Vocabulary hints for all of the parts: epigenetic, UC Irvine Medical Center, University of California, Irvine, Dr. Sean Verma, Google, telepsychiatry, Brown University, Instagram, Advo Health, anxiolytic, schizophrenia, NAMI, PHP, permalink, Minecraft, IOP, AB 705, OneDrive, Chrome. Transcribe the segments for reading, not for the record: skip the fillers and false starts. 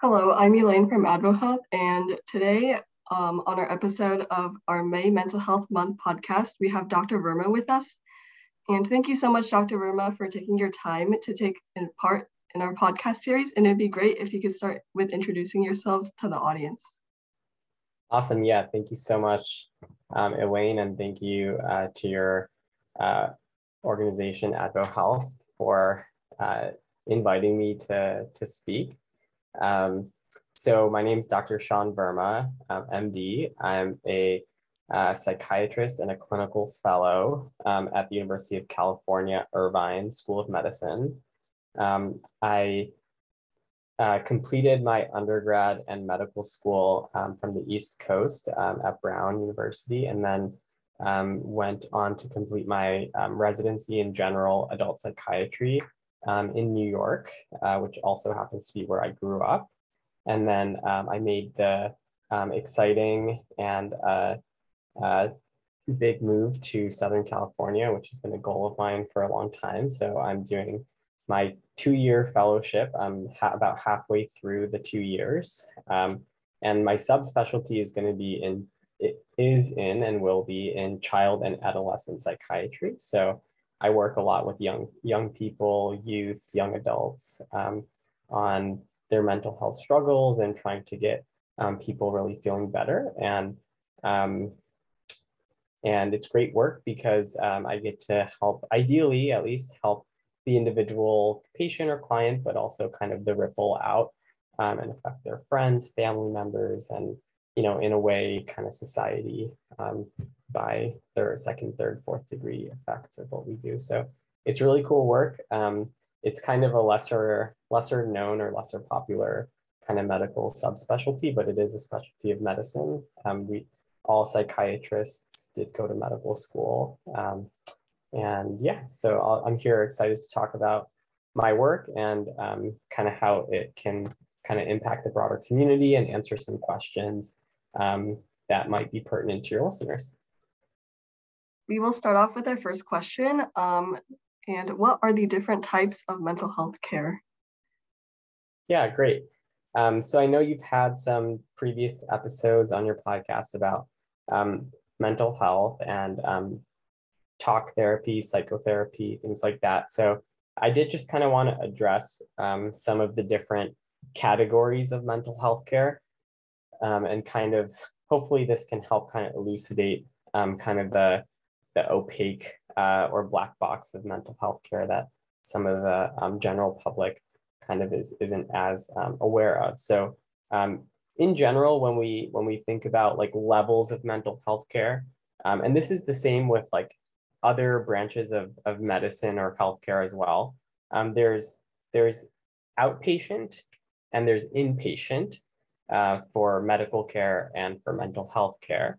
Hello, I'm Elaine from Advo Health, and today on our episode of our May Mental Health Month podcast, we have Dr. Verma with us. And thank you so much, Dr. Verma, for taking your time to take part in our podcast series. And it'd be great if you could start with introducing yourselves to the audience. Awesome. Yeah, thank you so much, Elaine, and thank you to your organization, Advo Health, for inviting me to speak. So my name is Dr. Sean Verma, MD. I'm a psychiatrist and a clinical fellow at the University of California, Irvine School of Medicine. I completed my undergrad and medical school from the East Coast at Brown University, and then went on to complete my residency in general adult psychiatry in New York, which also happens to be where I grew up. And then I made the exciting and big move to Southern California, which has been a goal of mine for a long time. So I'm doing my two-year fellowship. I'm about halfway through the 2 years. And my subspecialty is going to be in child and adolescent psychiatry. So I work a lot with young people, youth, young adults on their mental health struggles and trying to get people really feeling better. And it's great work because I get to help, ideally at least help the individual patient or client, but also kind of the ripple out and affect their friends, family members, and, you know, in a way kind of society by third, second, third, fourth degree effects of what we do. So it's really cool work. It's kind of a lesser known or lesser popular kind of medical subspecialty, but it is a specialty of medicine. We all psychiatrists did go to medical school. And yeah, so I'm here excited to talk about my work and kind of how it can kind of impact the broader community and answer some questions that might be pertinent to your listeners. We will start off with our first question. And what are the different types of mental health care? Yeah, great. So I know you've had some previous episodes on your podcast about mental health and talk therapy, psychotherapy, things like that. So I did just kind of want to address some of the different categories of mental health care and kind of hopefully this can help kind of elucidate kind of the opaque or black box of mental health care that some of the general public kind of isn't as aware of. So in general, when we think about like levels of mental health care, and this is the same with like other branches of medicine or healthcare as well, there's outpatient and there's inpatient for medical care and for mental health care.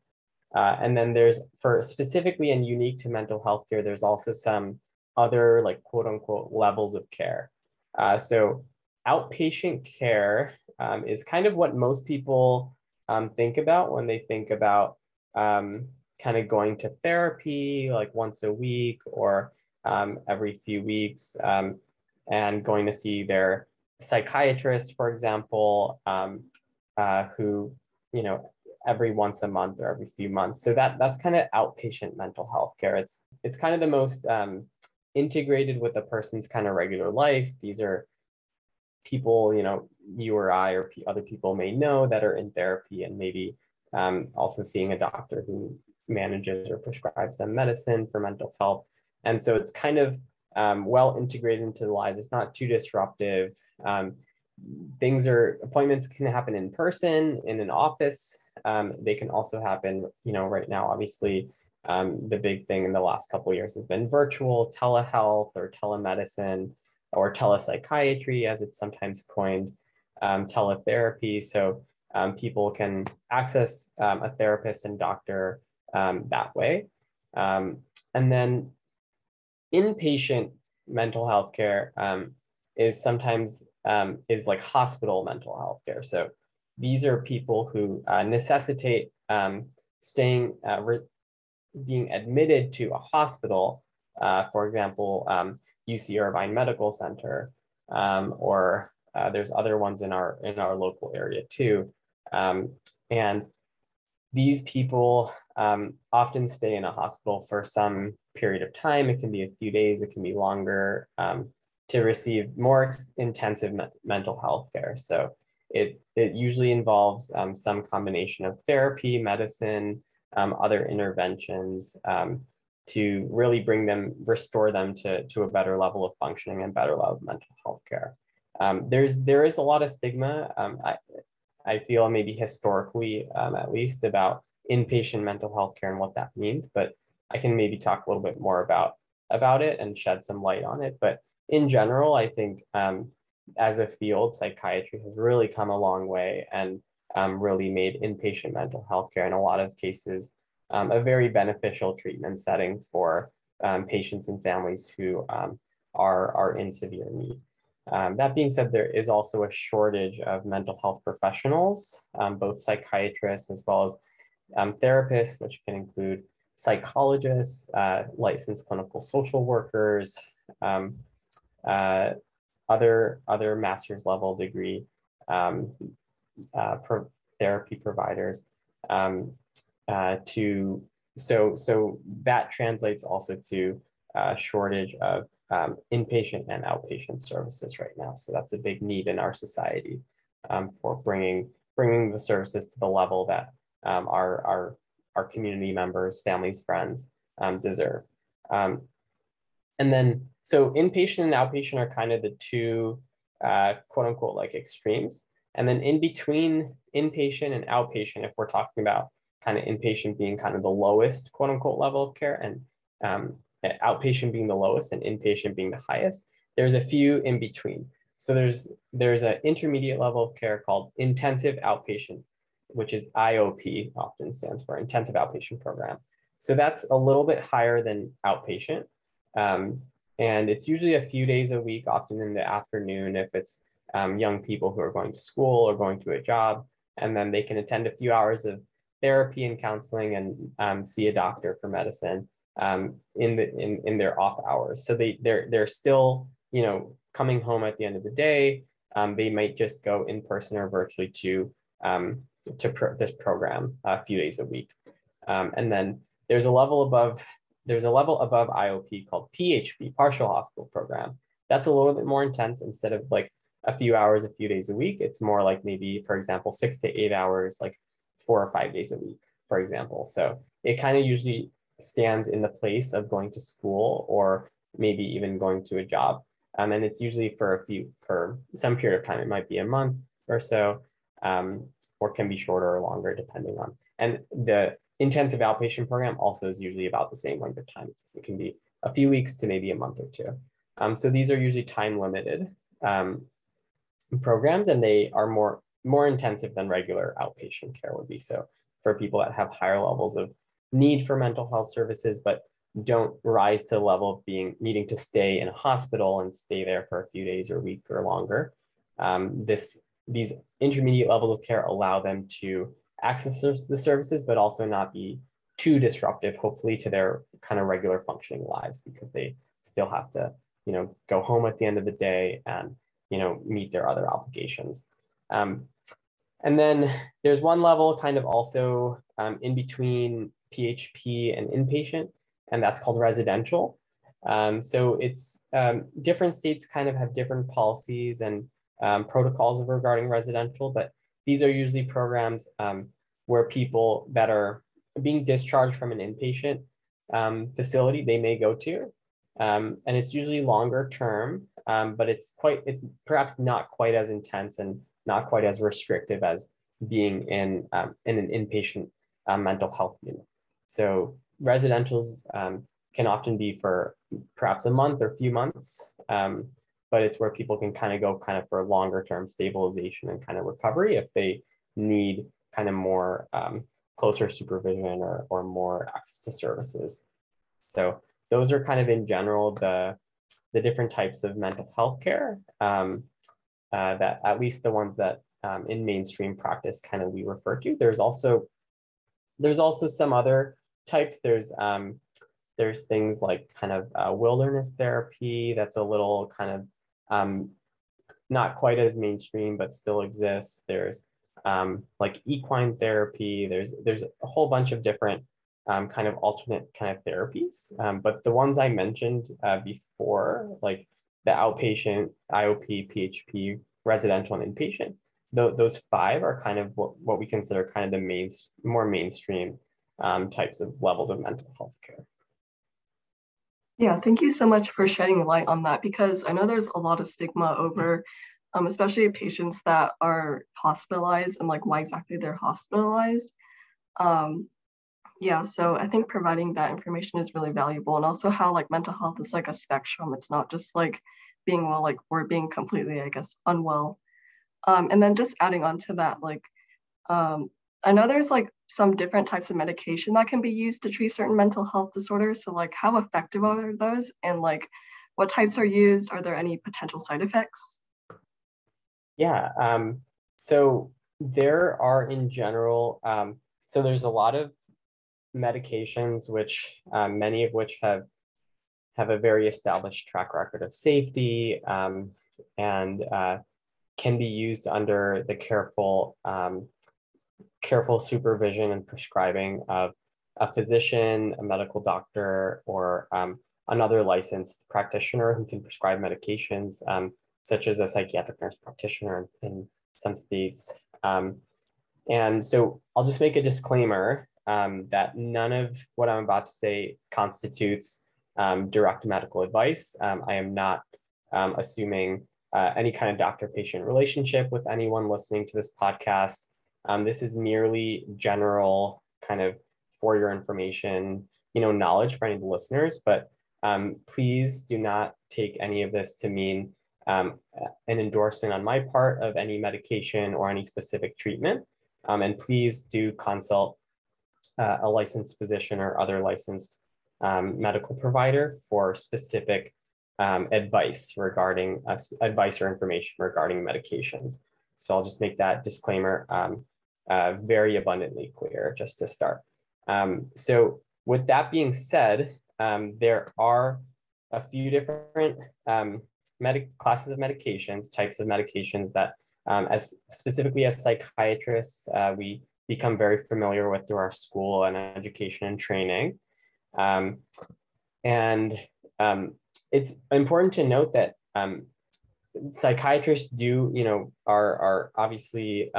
And then there's, for specifically and unique to mental health care, there's also some other like quote unquote levels of care. So outpatient care is kind of what most people think about when they think about kind of going to therapy like once a week or every few weeks and going to see their psychiatrist, for example, who, you know, every once a month or every few months. So that's kind of outpatient mental health care. It's kind of the most integrated with the person's kind of regular life. These are people, you know, you or I or other people may know that are in therapy and maybe also seeing a doctor who manages or prescribes them medicine for mental health. And so it's kind of well integrated into the lives. It's not too disruptive. Appointments can happen in person, in an office. They can also happen, you know, right now, obviously, the big thing in the last couple of years has been virtual telehealth or telemedicine or telepsychiatry, as it's sometimes coined, teletherapy. So people can access a therapist and doctor that way. And then inpatient mental health care is sometimes is like hospital mental health care. So these are people who necessitate being admitted to a hospital, for example, UC Irvine Medical Center, or There's other ones in our local area too. And these people often stay in a hospital for some period of time. It can be a few days, it can be longer, to receive more intensive mental health care. So it usually involves some combination of therapy, medicine, other interventions to really restore them to a better level of functioning and better level of mental health care. There is a lot of stigma, I feel, maybe historically, at least, about inpatient mental health care and what that means, but I can maybe talk a little bit more about it and shed some light on it. But in general, I think as a field, psychiatry has really come a long way and really made inpatient mental health care, in a lot of cases, a very beneficial treatment setting for patients and families who are in severe need. That being said, there is also a shortage of mental health professionals, both psychiatrists as well as therapists, which can include psychologists, licensed clinical social workers, other master's level degree therapy providers. So that translates also to a shortage of inpatient and outpatient services right now. So that's a big need in our society for bringing the services to the level that our community members, families, friends deserve. And then, so inpatient and outpatient are kind of the two quote unquote like extremes. And then in between inpatient and outpatient, if we're talking about kind of inpatient being kind of the lowest quote unquote level of care, and outpatient being the lowest and inpatient being the highest, there's a few in between. So there's an intermediate level of care called intensive outpatient, which is IOP, often stands for intensive outpatient program. So that's a little bit higher than outpatient. And it's usually a few days a week, often in the afternoon, if it's young people who are going to school or going to a job, and then they can attend a few hours of therapy and counseling and see a doctor for medicine in their off hours. So they're still, you know, coming home at the end of the day. They might just go in person or virtually to this program a few days a week. And then there's a level above IOP called PHP, partial hospital program. That's a little bit more intense. Instead of like a few hours, a few days a week, it's more like maybe, for example, 6 to 8 hours, like 4 or 5 days a week, for example. So it kind of usually stands in the place of going to school or maybe even going to a job, and it's usually for some period of time. It might be a month or so, or can be shorter or longer depending on. And the intensive outpatient program also is usually about the same length of time. It can be a few weeks to maybe a month or two. So these are usually time limited programs, and they are more intensive than regular outpatient care would be. So for people that have higher levels of need for mental health services, but don't rise to the level of needing to stay in a hospital and stay there for a few days or a week or longer. These intermediate levels of care allow them to access the services, but also not be too disruptive, hopefully, to their kind of regular functioning lives, because they still have to, you know, go home at the end of the day and, you know, meet their other obligations. And then there's one level kind of also in between PHP and inpatient, and that's called residential. So it's different states kind of have different policies and protocols regarding residential, but these are usually programs where people that are being discharged from an inpatient facility, they may go to, and it's usually longer term, but it's perhaps not quite as intense and not quite as restrictive as being in an inpatient mental health unit. So residentials can often be for perhaps a month or a few months, but it's where people can kind of go kind of for longer term stabilization and kind of recovery if they need kind of more closer supervision or more access to services. So those are kind of in general the different types of mental health care that, at least the ones that in mainstream practice kind of we refer to. There's also some other types. There's things like kind of wilderness therapy. That's a little kind of not quite as mainstream, but still exists. There's like equine therapy. There's a whole bunch of different kind of alternate kind of therapies. But the ones I mentioned before, like the outpatient, IOP, PHP, residential, and inpatient, those five are kind of what we consider kind of the more mainstream types of levels of mental health care. Yeah, thank you so much for shedding light on that, because I know there's a lot of stigma over, especially patients that are hospitalized and like why exactly they're hospitalized. Yeah, so I think providing that information is really valuable, and also how like mental health is like a spectrum. It's not just like being well, like or being completely, I guess, unwell. And then just adding on to that, like, I know there's like some different types of medication that can be used to treat certain mental health disorders. So like how effective are those, and like what types are used? Are there any potential side effects? Yeah, so there are in general, so there's a lot of medications which many of which have a very established track record of safety and can be used under the careful supervision and prescribing of a physician, a medical doctor, or another licensed practitioner who can prescribe medications, such as a psychiatric nurse practitioner in some states. And so I'll just make a disclaimer that none of what I'm about to say constitutes direct medical advice. I am not assuming any kind of doctor-patient relationship with anyone listening to this podcast. This is merely general kind of for your information, you know, knowledge for any of the listeners, but please do not take any of this to mean an endorsement on my part of any medication or any specific treatment. And please do consult a licensed physician or other licensed medical provider for specific advice regarding advice or information regarding medications. So I'll just make that disclaimer very abundantly clear just to start. So with that being said, there are a few different classes of medications, types of medications that specifically as psychiatrists, we become very familiar with through our school and education and training. It's important to note that psychiatrists do, you know, are obviously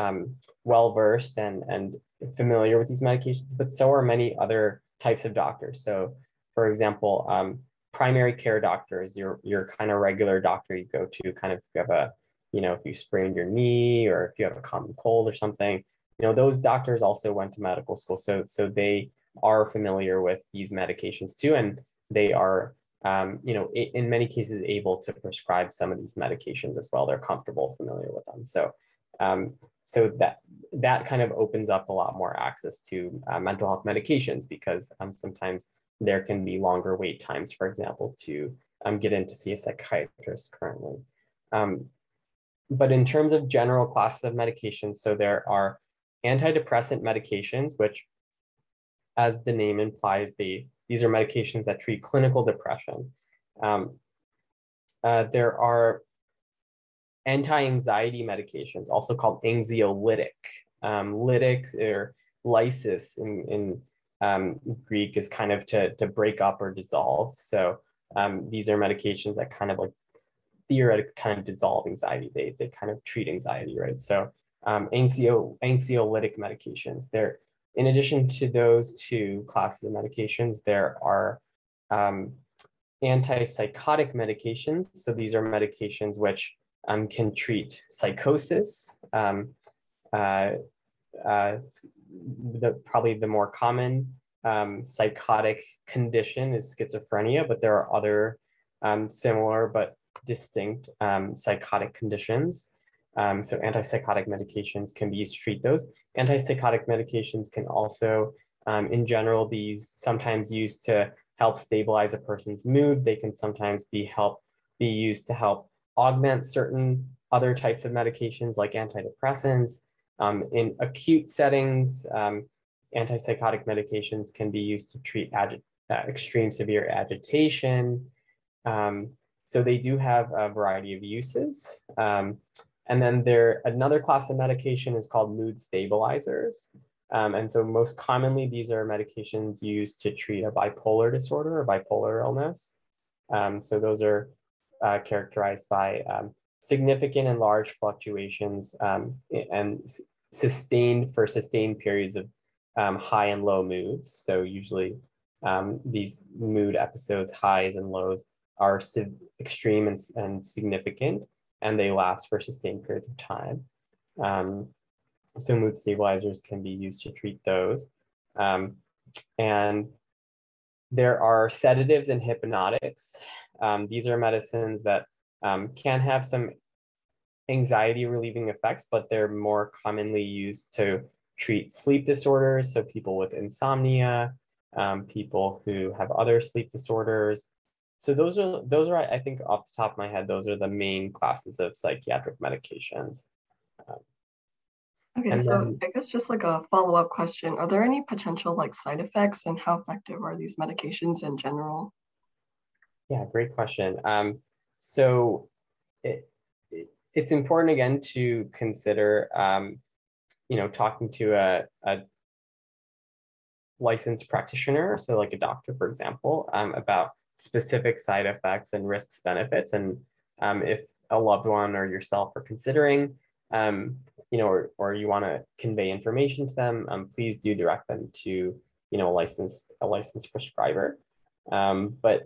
well-versed and familiar with these medications, but so are many other types of doctors. So for example, primary care doctors, your kind of regular doctor you go to kind of if you have a, you know, if you sprained your knee or if you have a common cold or something, you know, those doctors also went to medical school. So they are familiar with these medications too, and they are, you know, in many cases able to prescribe some of these medications as well. They're comfortable, familiar with them. So, so that kind of opens up a lot more access to mental health medications, because sometimes there can be longer wait times, for example, to get in to see a psychiatrist currently. But in terms of general classes of medications, so there are antidepressant medications, which, as the name implies, these are medications that treat clinical depression. There are anti-anxiety medications, also called anxiolytic. Lytics or lysis in Greek is kind of to break up or dissolve. So these are medications that kind of like theoretically kind of dissolve anxiety. They kind of treat anxiety, right? So anxiolytic medications. In addition to those two classes of medications, there are antipsychotic medications. So these are medications which can treat psychosis. Probably the more common psychotic condition is schizophrenia, but there are other similar but distinct psychotic conditions. So antipsychotic medications can be used to treat those. Antipsychotic medications can also, in general, be sometimes used to help stabilize a person's mood. They can sometimes be used to help augment certain other types of medications like antidepressants. In acute settings, antipsychotic medications can be used to treat extreme severe agitation. So they do have a variety of uses. And then another class of medication is called mood stabilizers. And so most commonly, these are medications used to treat a bipolar disorder or bipolar illness. So those are characterized by significant and large fluctuations and sustained periods of high and low moods. So usually these mood episodes, highs and lows, are extreme and significant, and they last for sustained periods of time. So mood stabilizers can be used to treat those. And there are sedatives and hypnotics. These are medicines that can have some anxiety relieving effects, but they're more commonly used to treat sleep disorders. So people with insomnia, people who have other sleep disorders. So those are, I think off the top of my head, those are the main classes of psychiatric medications. Okay, so I guess just like a follow-up question, are there any potential side effects, and how effective are these medications in general? Yeah, great question. So it's important again to consider, you know, talking to a licensed practitioner, so like a doctor, for example, about specific side effects and risks, benefits, and if a loved one or yourself are considering, you know, or you want to convey information to them, please do direct them to, you know, a licensed prescriber. But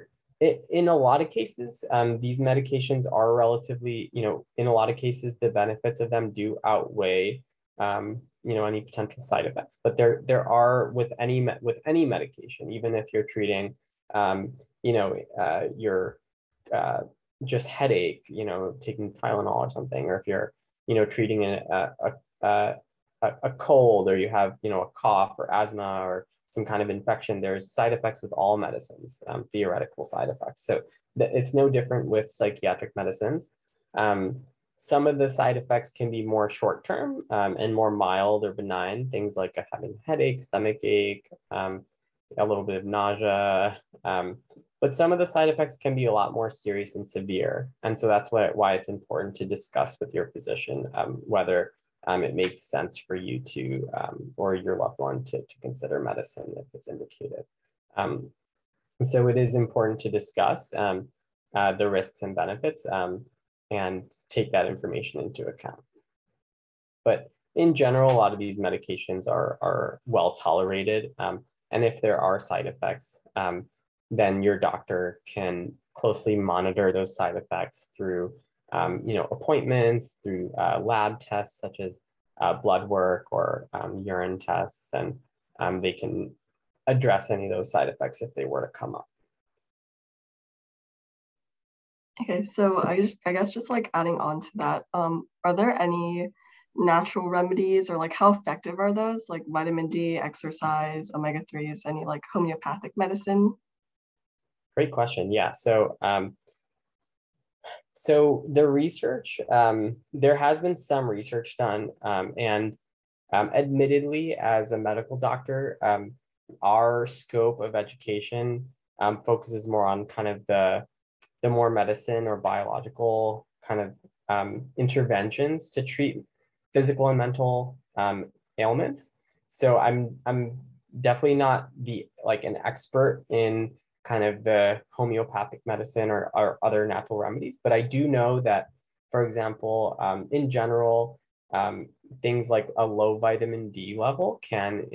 in a lot of cases, these medications are relatively, you know, in a lot of cases, the benefits of them do outweigh, you know, any potential side effects. But there are, with any medication, even if you're treating, you know, your just headache, you know, taking Tylenol or something, or if you're, you know, treating a cold, or you have, you know, a cough or asthma or some kind of infection, there's side effects with all medicines, theoretical side effects. So it's no different with psychiatric medicines. Some of the side effects can be more short-term and more mild or benign, things like having headache, stomach ache, a little bit of nausea, but some of the side effects can be a lot more serious and severe. And so that's why it's important to discuss with your physician whether it makes sense for you to, or your loved one to consider medicine if it's indicated. So it is important to discuss the risks and benefits and take that information into account. But in general, a lot of these medications are well tolerated. And if there are side effects, then your doctor can closely monitor those side effects through, you know, appointments, through lab tests such as blood work or urine tests, and they can address any of those side effects if they were to come up. Okay, so I guess just adding on to that, are there any natural remedies, or how effective are those, vitamin D, exercise, omega-3s, any homeopathic medicine? Great question. Yeah. So, so the research, there has been some research done, and admittedly, as a medical doctor, our scope of education focuses more on kind of the more medicine or biological kind of interventions to treat physical and mental ailments. So I'm definitely not an expert in kind of the homeopathic medicine or other natural remedies. But I do know that, for example, in general, things like a low vitamin D level can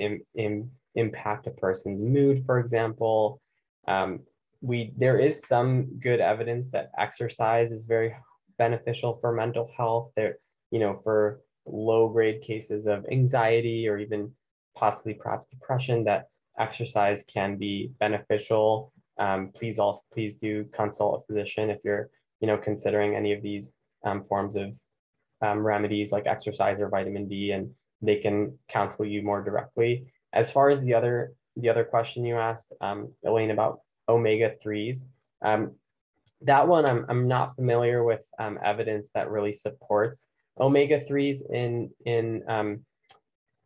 impact a person's mood, for example. There is some good evidence that exercise is very beneficial for mental health, you know, for low-grade cases of anxiety or even perhaps depression, that exercise can be beneficial. Please do consult a physician if you're, you know, considering any of these forms of remedies like exercise or vitamin D, and they can counsel you more directly. As far as the other question you asked, Elaine, about omega-3s, that one I'm not familiar with evidence that really supports omega-3s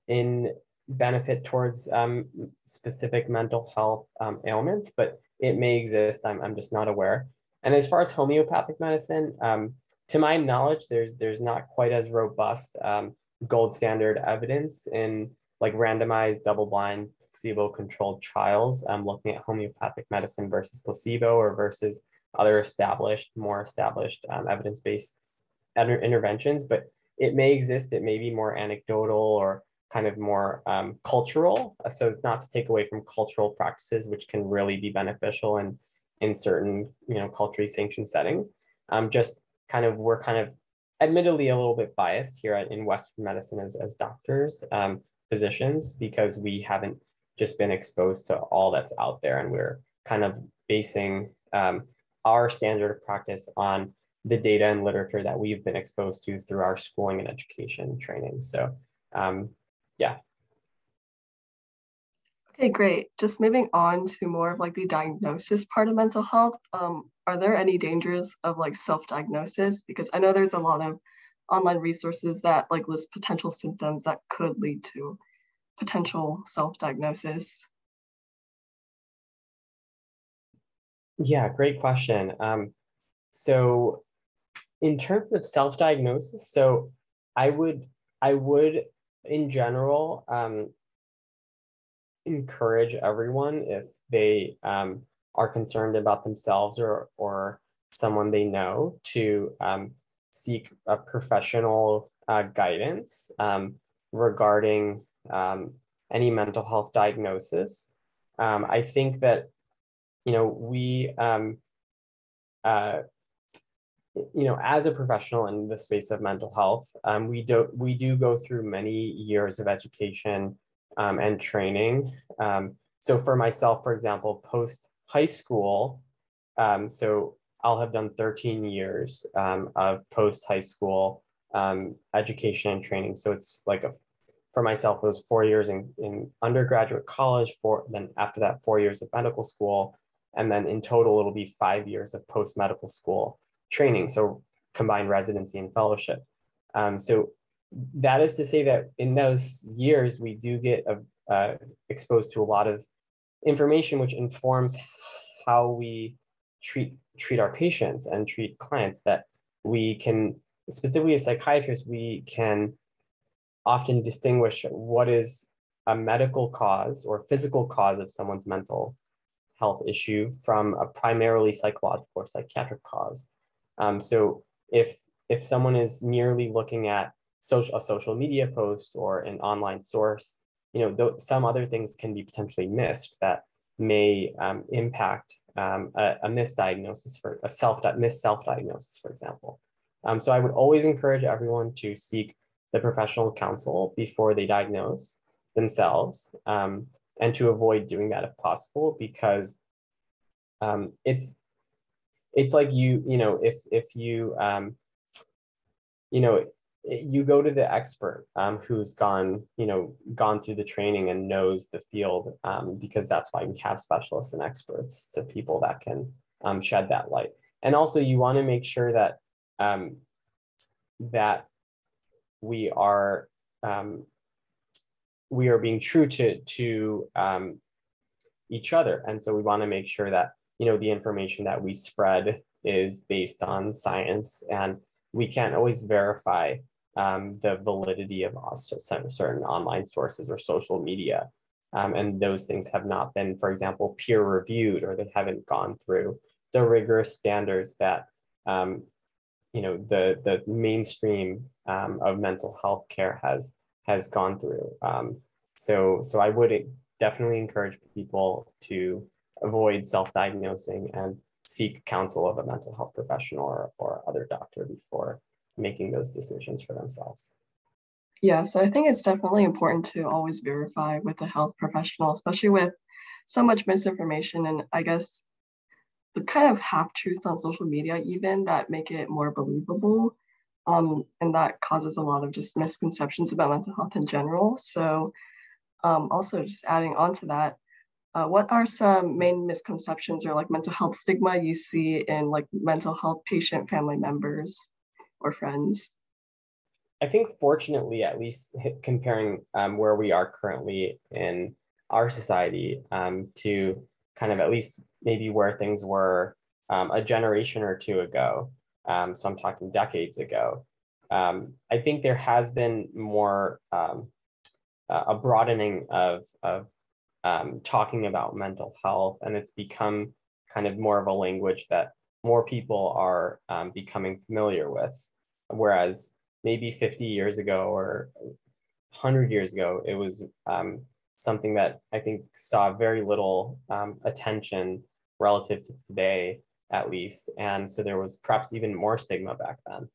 in benefit towards specific mental health ailments, but it may exist. I'm just not aware. And as far as homeopathic medicine, to my knowledge, there's not quite as robust gold standard evidence in like randomized, double-blind, placebo-controlled trials looking at homeopathic medicine versus placebo or versus other established, more established evidence-based interventions. But it may exist. It may be more anecdotal or kind of more cultural. So it's not to take away from cultural practices, which can really be beneficial in certain, culturally sanctioned settings. Just kind of, we're kind of admittedly a little bit biased here in Western medicine as doctors, physicians, because we haven't just been exposed to all that's out there. And we're kind of basing our standard of practice on the data and literature that we've been exposed to through our schooling and education training. So yeah. Okay, great. Just moving on to more of like the diagnosis part of mental health. Are there any dangers of like self-diagnosis? Because I know there's a lot of online resources that like list potential symptoms that could lead to potential self-diagnosis. Yeah, great question. So in terms of self-diagnosis, so I would in general encourage everyone, if they are concerned about themselves or someone they know, to seek a professional guidance regarding any mental health diagnosis. I think that, we, as a professional in the space of mental health, we do go through many years of education and training. So for myself, for example, post high school, so I'll have done 13 years of post high school education and training. So it's like for myself, it was 4 years in undergraduate college, then after that 4 years of medical school, and then in total it'll be 5 years of post medical school training, so combined residency and fellowship. So that is to say that in those years, we do get exposed to a lot of information which informs how we treat our patients and treat clients, that we can, specifically as psychiatrists, we can often distinguish what is a medical cause or physical cause of someone's mental health issue from a primarily psychological or psychiatric cause. So if someone is merely looking at a social media post or an online source, some other things can be potentially missed that may impact a misdiagnosis, for a self-diagnosis, for example. So I would always encourage everyone to seek the professional counsel before they diagnose themselves, and to avoid doing that if possible, because it's like if you you go to the expert who's gone through the training and knows the field, because that's why we have specialists and experts, so people that can shed that light. And also, you want to make sure that that we are being true to each other, and so we want to make sure that the information that we spread is based on science, and we can't always verify the validity of certain online sources or social media. And those things have not been, for example, peer reviewed, or they haven't gone through the rigorous standards that, the mainstream of mental health care has gone through. So I would definitely encourage people to avoid self-diagnosing and seek counsel of a mental health professional or other doctor before making those decisions for themselves. Yeah, so I think it's definitely important to always verify with a health professional, especially with so much misinformation and I guess the kind of half-truths on social media even that make it more believable. And that causes a lot of just misconceptions about mental health in general. So also just adding on to that, what are some main misconceptions or like mental health stigma you see in like mental health patient family members or friends? I think fortunately, at least comparing where we are currently in our society to kind of at least maybe where things were a generation or two ago. So I'm talking decades ago. I think there has been more a broadening of talking about mental health, and it's become kind of more of a language that more people are becoming familiar with. Whereas maybe 50 years ago or 100 years ago, it was something that I think saw very little attention relative to today, at least. And so there was perhaps even more stigma back then.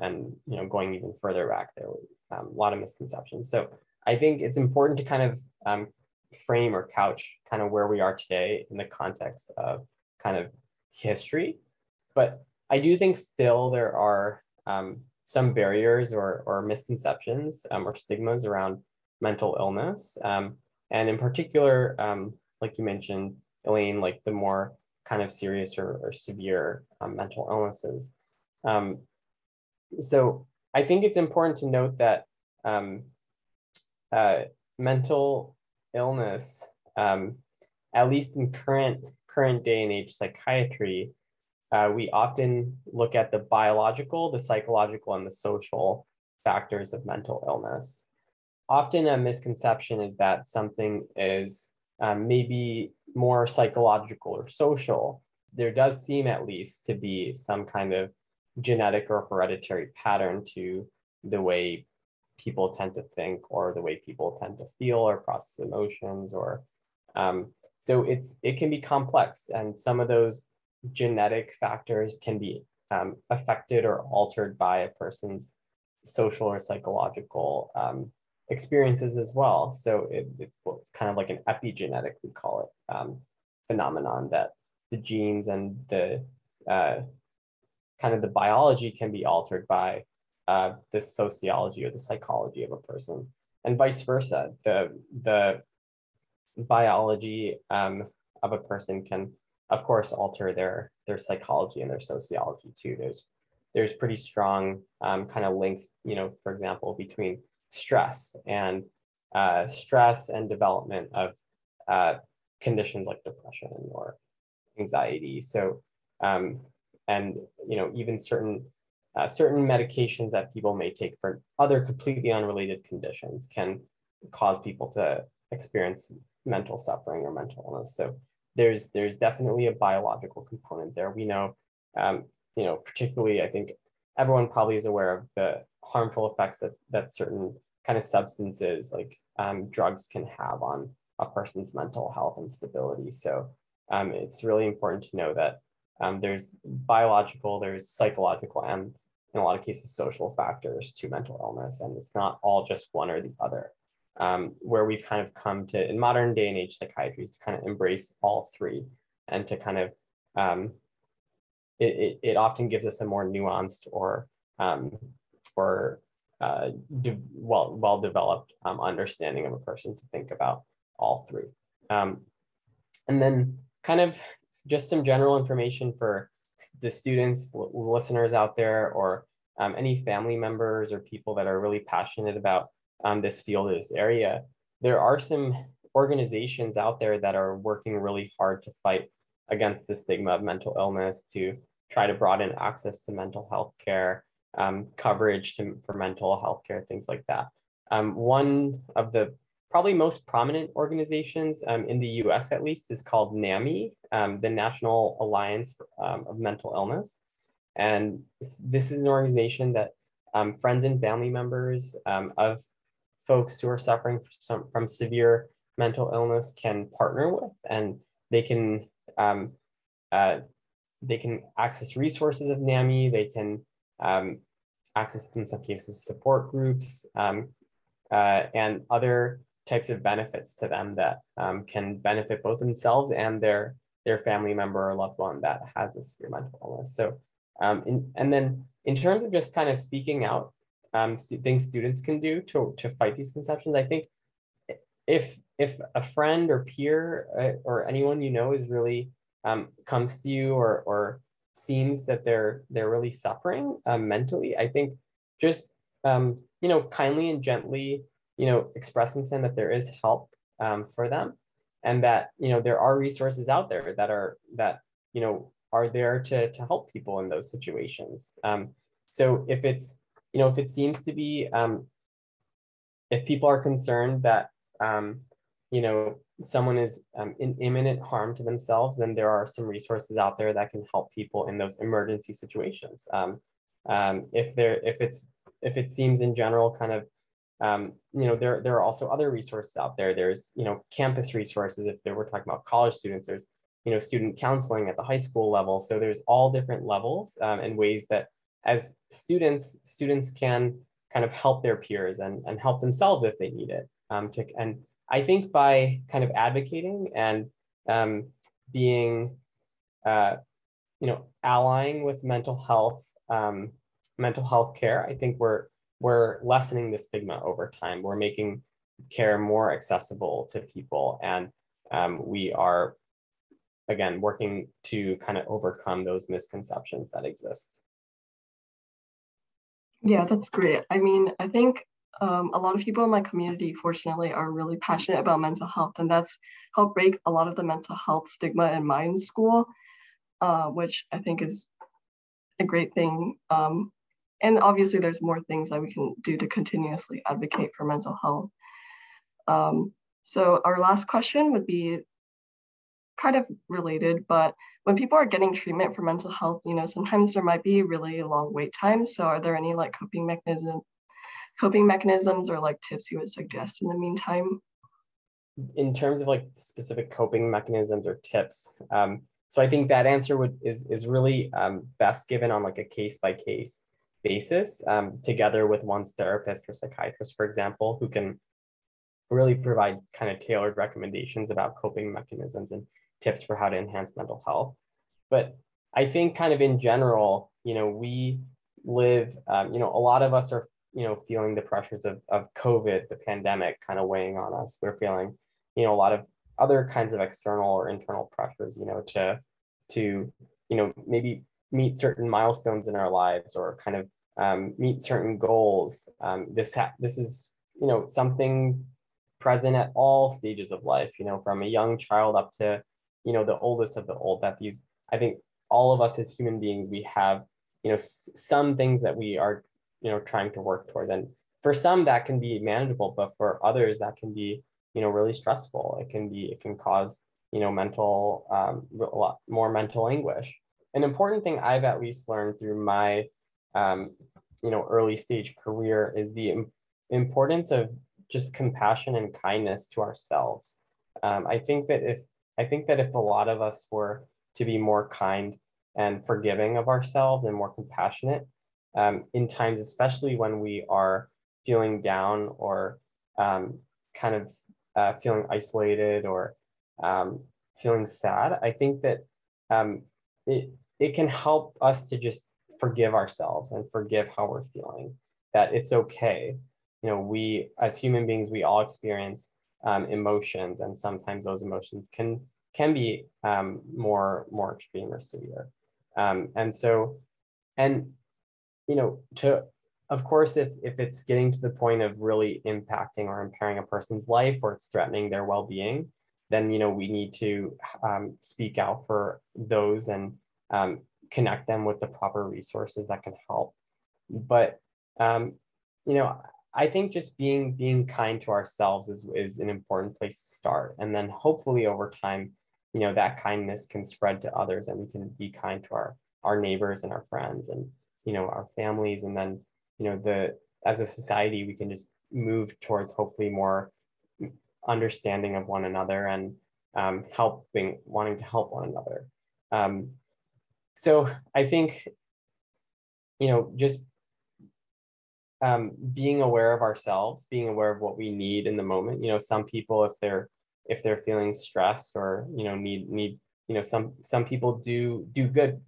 And, you know, going even further back, there were a lot of misconceptions. So I think it's important to kind of frame or couch kind of where we are today in the context of kind of history. But I do think still there are some barriers or misconceptions or stigmas around mental illness. And in particular, like you mentioned, Elaine, like the more kind of serious or severe mental illnesses. So I think it's important to note that mental illness, at least in current day and age psychiatry, we often look at the biological, the psychological, and the social factors of mental illness. Often a misconception is that something is maybe more psychological or social. There does seem at least to be some kind of genetic or hereditary pattern to the way people tend to think or the way people tend to feel or process emotions, or so it can be complex, and some of those genetic factors can be affected or altered by a person's social or psychological experiences as well. So it's kind of like an epigenetic, we call it, phenomenon that the genes and the kind of the biology can be altered by the sociology or the psychology of a person, and vice versa. The biology of a person can, of course, alter their psychology and their sociology too. There's pretty strong kind of links, you know, for example, between stress and development of conditions like depression or anxiety. So, and, you know, even certain medications that people may take for other completely unrelated conditions can cause people to experience mental suffering or mental illness. So there's definitely a biological component there. We know, you know, particularly, I think everyone probably is aware of the harmful effects that certain kind of substances like drugs can have on a person's mental health and stability. So it's really important to know that there's biological, there's psychological, and in a lot of cases, social factors to mental illness. And it's not all just one or the other. Where we've kind of come to, in modern day and age psychiatry, is to kind of embrace all three, and to kind of, it often gives us a more nuanced or well-developed understanding of a person to think about all three. And then kind of just some general information for the students, listeners out there, or any family members or people that are really passionate about this field or this area. There are some organizations out there that are working really hard to fight against the stigma of mental illness, to try to broaden access to mental health care, coverage for mental health care, things like that. One of the probably most prominent organizations in the US, at least, is called NAMI, the National Alliance of Mental Illness. And this is an organization that friends and family members of folks who are suffering from severe mental illness can partner with, and they can access resources of NAMI, they can access, in some cases, support groups and other types of benefits to them that can benefit both themselves and their family member or loved one that has a severe mental illness. So, and then in terms of just kind of speaking out, things students can do to fight these conceptions, I think if a friend or peer or anyone you know is really comes to you or seems that they're really suffering mentally, I think just you know, kindly and gently, you know, expressing to them that there is help for them, and that, you know, there are resources out there that are, that, you know, are there to help people in those situations. So if it's, you know, if it seems to be, if people are concerned that, you know, someone is in imminent harm to themselves, then there are some resources out there that can help people in those emergency situations. If it seems in general kind of, you know, there are also other resources out there. There's, you know, campus resources. If we're talking about college students, there's, you know, student counseling at the high school level. So there's all different levels and ways that as students can kind of help their peers and help themselves if they need it. And I think by kind of advocating and being, you know, allying with mental health care, I think we're lessening the stigma over time. We're making care more accessible to people, and we are, again, working to kind of overcome those misconceptions that exist. Yeah, that's great. I mean, I think a lot of people in my community, fortunately, are really passionate about mental health, and that's helped break a lot of the mental health stigma in my school, which I think is a great thing. And obviously there's more things that we can do to continuously advocate for mental health. So our last question would be kind of related, but when people are getting treatment for mental health, you know, sometimes there might be really long wait times. So are there any like coping mechanisms or like tips you would suggest in the meantime? In terms of like specific coping mechanisms or tips, so I think that answer is really best given on like a case-by-case basis, together with one's therapist or psychiatrist, for example, who can really provide kind of tailored recommendations about coping mechanisms and tips for how to enhance mental health. But I think kind of in general, you know, we live, you know, a lot of us are, you know, feeling the pressures of COVID, the pandemic kind of weighing on us. We're feeling, you know, a lot of other kinds of external or internal pressures, you know, to you know, maybe meet certain milestones in our lives or kind of meet certain goals. This is, you know, something present at all stages of life, you know, from a young child up to, you know, the oldest of the old, that these, I think all of us as human beings, we have, you know, some things that we are, you know, trying to work towards. And for some that can be manageable, but for others that can be, you know, really stressful. It can cause, you know, mental, a lot more mental anguish. An important thing I've at least learned through my, you know, early stage career is the importance of just compassion and kindness to ourselves. I think that if a lot of us were to be more kind and forgiving of ourselves and more compassionate, in times, especially when we are feeling down or kind of feeling isolated or feeling sad, I think that it can help us to just forgive ourselves and forgive how we're feeling, that it's okay. You know, we as human beings, we all experience emotions, and sometimes those emotions can be more extreme or severe. And you know, of course, if it's getting to the point of really impacting or impairing a person's life, or it's threatening their well-being, then, you know, we need to speak out for those and connect them with the proper resources that can help. But, you know, I think just being kind to ourselves is an important place to start. And then hopefully over time, you know, that kindness can spread to others, and we can be kind to our neighbors and our friends and, you know, our families. And then, you know, as a society, we can just move towards hopefully more understanding of one another and wanting to help one another. So I think, you know, just being aware of ourselves, being aware of what we need in the moment. You know, some people, if they're feeling stressed or, you know, need you know, some people do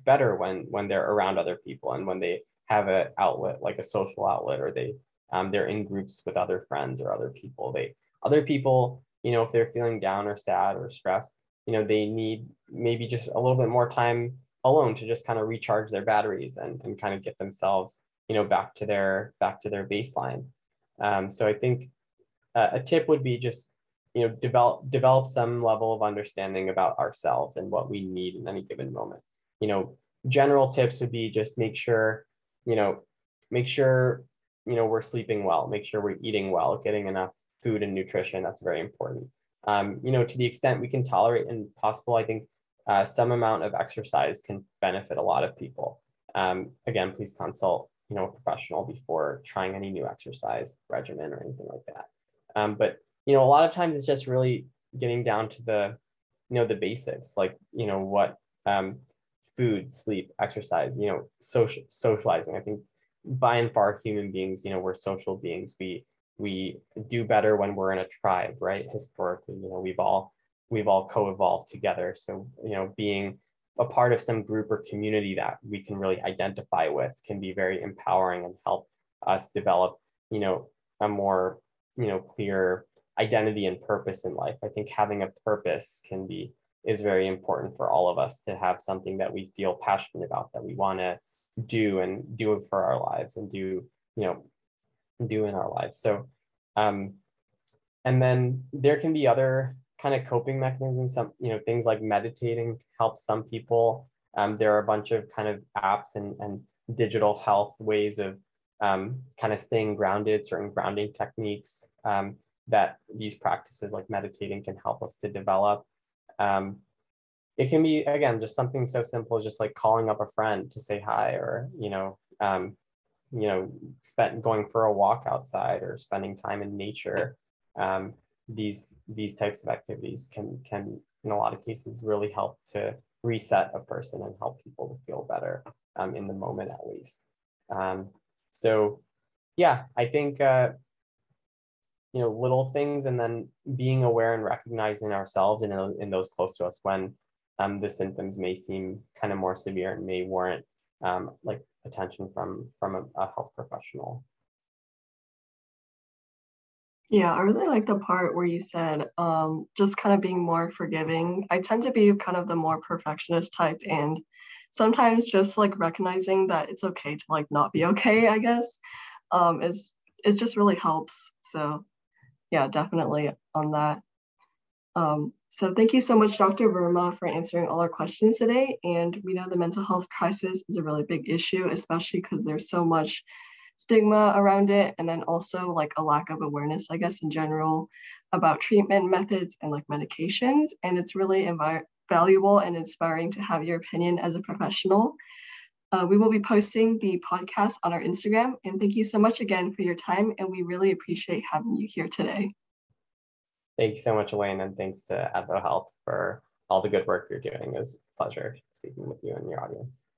better when they're around other people and when they have an outlet, like a social outlet, or they they're in groups with other friends or other people. Other people, you know, if they're feeling down or sad or stressed, you know, they need maybe just a little bit more time alone to just kind of recharge their batteries and kind of get themselves, you know, back to their baseline. So I think a tip would be just, develop some level of understanding about ourselves and what we need in any given moment. General tips would be just make sure we're sleeping well, make sure we're eating well, getting enough food and nutrition. That's very important. To the extent we can tolerate and possible, I think some amount of exercise can benefit a lot of people. Again, please consult, a professional before trying any new exercise regimen or anything like that. But a lot of times it's just really getting down to the, the basics, like, what food, sleep, exercise, socializing. I think by and far human beings, we're social beings. We do better when we're in a tribe, right? Historically, we've all co-evolved together. So, being a part of some group or community that we can really identify with can be very empowering and help us develop, a more, clear identity and purpose in life. I think having a purpose is very important for all of us, to have something that we feel passionate about, that we want to do and do it for our lives and do in our lives. So, and then there can be other kind of coping mechanisms, things like meditating helps some people. There are a bunch of kind of apps and digital health ways of kind of staying grounded, certain grounding techniques that these practices like meditating can help us to develop. It can be, again, just something so simple as just like calling up a friend to say hi, or, going for a walk outside or spending time in nature. These types of activities can in a lot of cases really help to reset a person and help people to feel better in the moment, at least. So yeah, I think little things, and then being aware and recognizing ourselves and in those close to us when the symptoms may seem kind of more severe and may warrant like attention from a health professional. Yeah, I really like the part where you said just kind of being more forgiving. I tend to be kind of the more perfectionist type, and sometimes just like recognizing that it's okay to like not be okay, I guess, it just really helps. So yeah, definitely on that. So thank you so much, Dr. Verma, for answering all our questions today. And we know the mental health crisis is a really big issue, especially because there's so much stigma around it, and then also like a lack of awareness, I guess, in general about treatment methods and like medications. And it's really valuable and inspiring to have your opinion as a professional. We will be posting the podcast on our Instagram, and thank you so much again for your time, and we really appreciate having you here today. Thank you so much, Elaine, and thanks to Advo Health for all the good work you're doing. It was a pleasure speaking with you and your audience.